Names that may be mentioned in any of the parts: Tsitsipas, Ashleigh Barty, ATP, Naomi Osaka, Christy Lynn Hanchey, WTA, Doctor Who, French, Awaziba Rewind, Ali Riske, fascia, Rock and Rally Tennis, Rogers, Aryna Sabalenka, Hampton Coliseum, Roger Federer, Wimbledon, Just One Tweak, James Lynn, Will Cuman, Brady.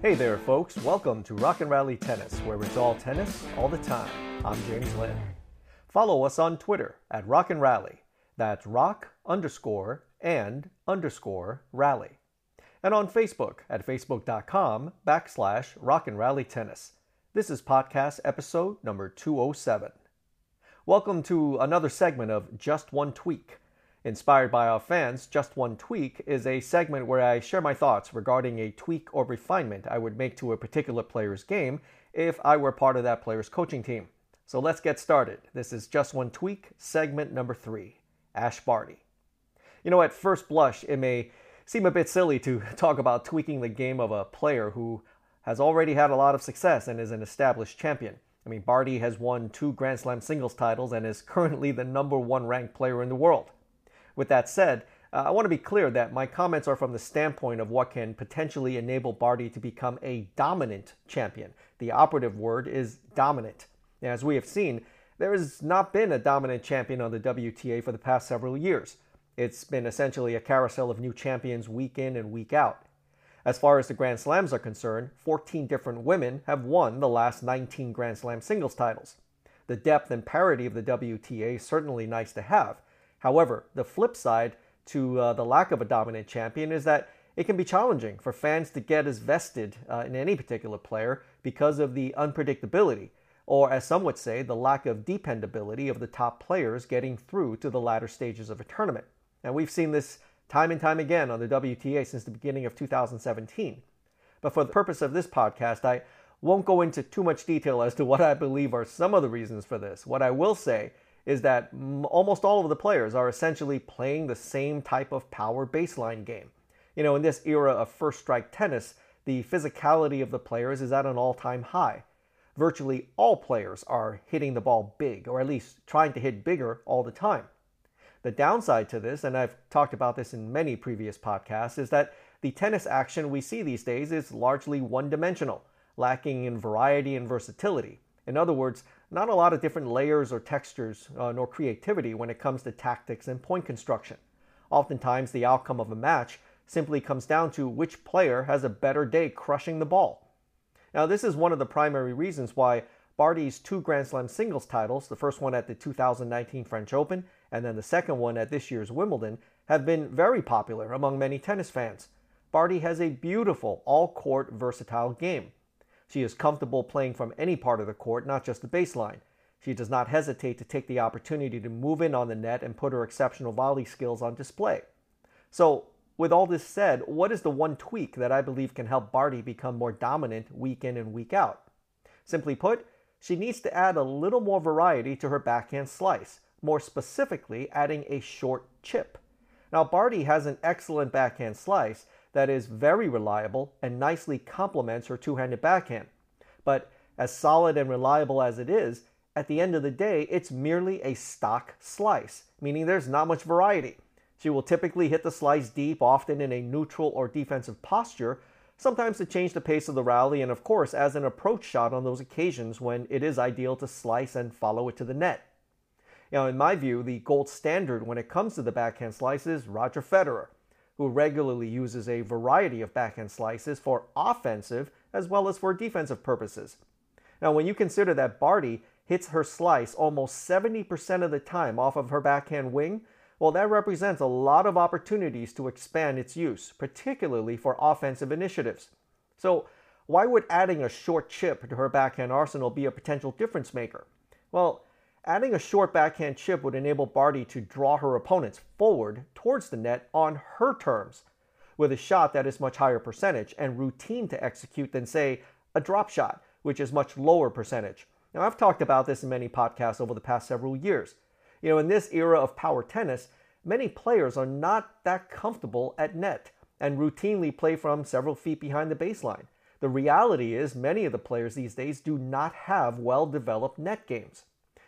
Hey there, folks. Welcome to Rock and Rally Tennis, where it's all tennis, all the time. I'm James Lynn. Follow us on Twitter at Rock and Rally. That's rock_and_rally. And on Facebook at facebook.com/Rock and Rally Tennis. This is podcast episode number 207. Welcome to another segment of Just One Tweak. Inspired by our fans, Just One Tweak is a segment where I share my thoughts regarding a tweak or refinement I would make to a particular player's game if I were part of that player's coaching team. So let's get started. This is Just One Tweak, segment number 3, Ashleigh Barty. You know, at first blush, it may seem a bit silly to talk about tweaking the game of a player who has already had a lot of success and is an established champion. I mean, Barty has won 2 Grand Slam singles titles and is currently the number 1 ranked player in the world. With that said, I want to be clear that my comments are from the standpoint of what can potentially enable Barty to become a dominant champion. The operative word is dominant. Now, as we have seen, there has not been a dominant champion on the WTA for the past several years. It's been essentially a carousel of new champions week in and week out. As far as the Grand Slams are concerned, 14 different women have won the last 19 Grand Slam singles titles. The depth and parity of the WTA is certainly nice to have. However, the flip side to the lack of a dominant champion is that it can be challenging for fans to get as vested in any particular player because of the unpredictability, or as some would say, the lack of dependability of the top players getting through to the latter stages of a tournament. And we've seen this time and time again on the WTA since the beginning of 2017. But for the purpose of this podcast, I won't go into too much detail as to what I believe are some of the reasons for this. What I will say is that almost all of the players are essentially playing the same type of power baseline game. You know, in this era of first strike tennis, the physicality of the players is at an all-time high. Virtually all players are hitting the ball big, or at least trying to hit bigger all the time. The downside to this, and I've talked about this in many previous podcasts, is that the tennis action we see these days is largely one-dimensional, lacking in variety and versatility. In other words, not a lot of different layers or textures nor creativity when it comes to tactics and point construction. Oftentimes, the outcome of a match simply comes down to which player has a better day crushing the ball. Now, this is one of the primary reasons why Barty's 2 Grand Slam singles titles, the first one at the 2019 French Open and then the second one at this year's Wimbledon, have been very popular among many tennis fans. Barty has a beautiful all-court versatile game. She is comfortable playing from any part of the court, not just the baseline. She does not hesitate to take the opportunity to move in on the net and put her exceptional volley skills on display. So, with all this said, what is the one tweak that I believe can help Barty become more dominant week in and week out? Simply put, she needs to add a little more variety to her backhand slice, more specifically adding a short chip. Now, Barty has an excellent backhand slice that is very reliable and nicely complements her two-handed backhand. But as solid and reliable as it is, at the end of the day, it's merely a stock slice, meaning there's not much variety. She will typically hit the slice deep, often in a neutral or defensive posture, sometimes to change the pace of the rally, and of course, as an approach shot on those occasions when it is ideal to slice and follow it to the net. Now, in my view, the gold standard when it comes to the backhand slice is Roger Federer, who regularly uses a variety of backhand slices for offensive as well as for defensive purposes. Now, when you consider that Barty hits her slice almost 70% of the time off of her backhand wing, well, that represents a lot of opportunities to expand its use, particularly for offensive initiatives. So, why would adding a short chip to her backhand arsenal be a potential difference maker? Well, adding a short backhand chip would enable Barty to draw her opponents forward towards the net on her terms, with a shot that is much higher percentage and routine to execute than, say, a drop shot, which is much lower percentage. Now, I've talked about this in many podcasts over the past several years. You know, in this era of power tennis, many players are not that comfortable at net and routinely play from several feet behind the baseline. The reality is many of the players these days do not have well-developed net games.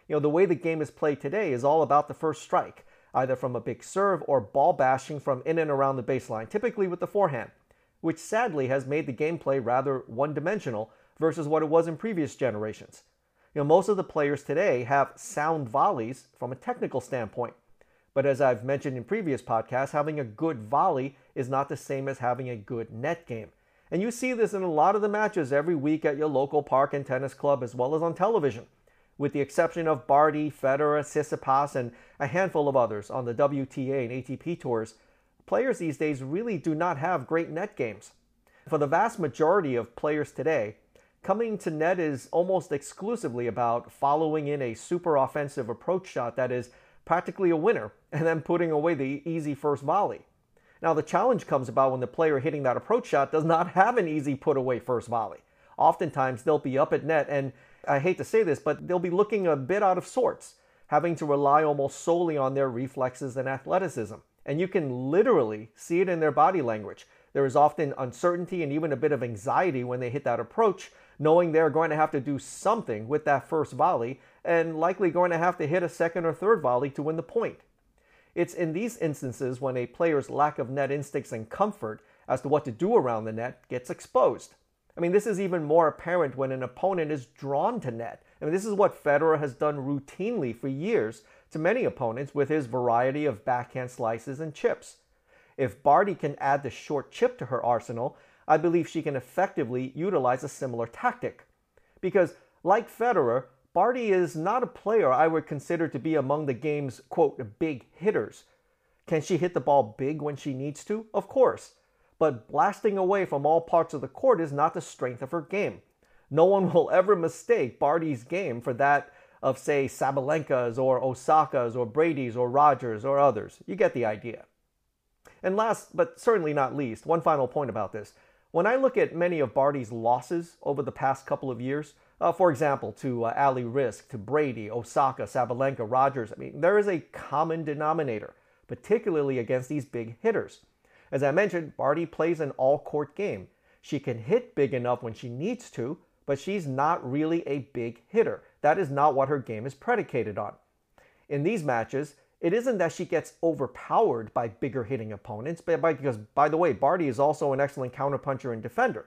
You know, the way the game is played today is all about the first strike, either from a big serve or ball bashing from in and around the baseline, typically with the forehand, which sadly has made the gameplay rather one-dimensional versus what it was in previous generations. You know, most of the players today have sound volleys from a technical standpoint, but as I've mentioned in previous podcasts, having a good volley is not the same as having a good net game. And you see this in a lot of the matches every week at your local park and tennis club, as well as on television, with the exception of Barty, Federer, Tsitsipas, and a handful of others on the WTA and ATP tours. Players these days really do not have great net games. For the vast majority of players today, coming to net is almost exclusively about following in a super offensive approach shot that is practically a winner, and then putting away the easy first volley. Now, the challenge comes about when the player hitting that approach shot does not have an easy put-away first volley. Oftentimes, they'll be up at net, and I hate to say this, but they'll be looking a bit out of sorts, having to rely almost solely on their reflexes and athleticism. And you can literally see it in their body language. There is often uncertainty and even a bit of anxiety when they hit that approach, knowing they're going to have to do something with that first volley, and likely going to have to hit a second or third volley to win the point. It's in these instances when a player's lack of net instincts and comfort as to what to do around the net gets exposed. I mean, this is even more apparent when an opponent is drawn to net. I mean, this is what Federer has done routinely for years to many opponents with his variety of backhand slices and chips. If Barty can add the short chip to her arsenal, I believe she can effectively utilize a similar tactic. Because, like Federer, Barty is not a player I would consider to be among the game's, quote, big hitters. Can she hit the ball big when she needs to? Of course. But blasting away from all parts of the court is not the strength of her game. No one will ever mistake Barty's game for that of, say, Sabalenka's or Osaka's or Brady's or Rogers or others. You get the idea. And last, but certainly not least, one final point about this. When I look at many of Barty's losses over the past couple of years, for example, to Ali Riske, to Brady, Osaka, Sabalenka, Rogers, I mean, there is a common denominator, particularly against these big hitters. As I mentioned, Barty plays an all-court game. She can hit big enough when she needs to, but she's not really a big hitter. That is not what her game is predicated on. In these matches, it isn't that she gets overpowered by bigger hitting opponents, because, by the way, Barty is also an excellent counterpuncher and defender.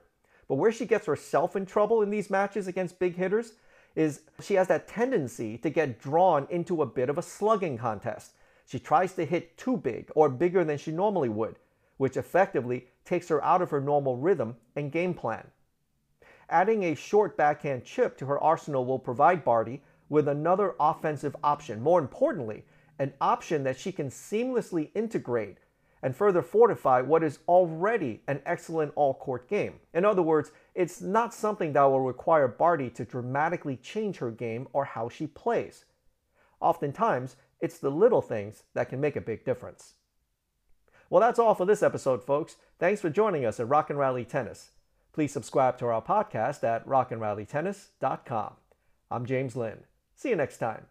But where she gets herself in trouble in these matches against big hitters is she has that tendency to get drawn into a bit of a slugging contest. She tries to hit too big or bigger than she normally would, which effectively takes her out of her normal rhythm and game plan. Adding a short backhand chip to her arsenal will provide Barty with another offensive option. More importantly, an option that she can seamlessly integrate and further fortify what is already an excellent all-court game. In other words, it's not something that will require Barty to dramatically change her game or how she plays. Oftentimes, it's the little things that can make a big difference. Well, that's all for this episode, folks. Thanks for joining us at Rock and Rally Tennis. Please subscribe to our podcast at rockandrallytennis.com. I'm James Lynn. See you next time.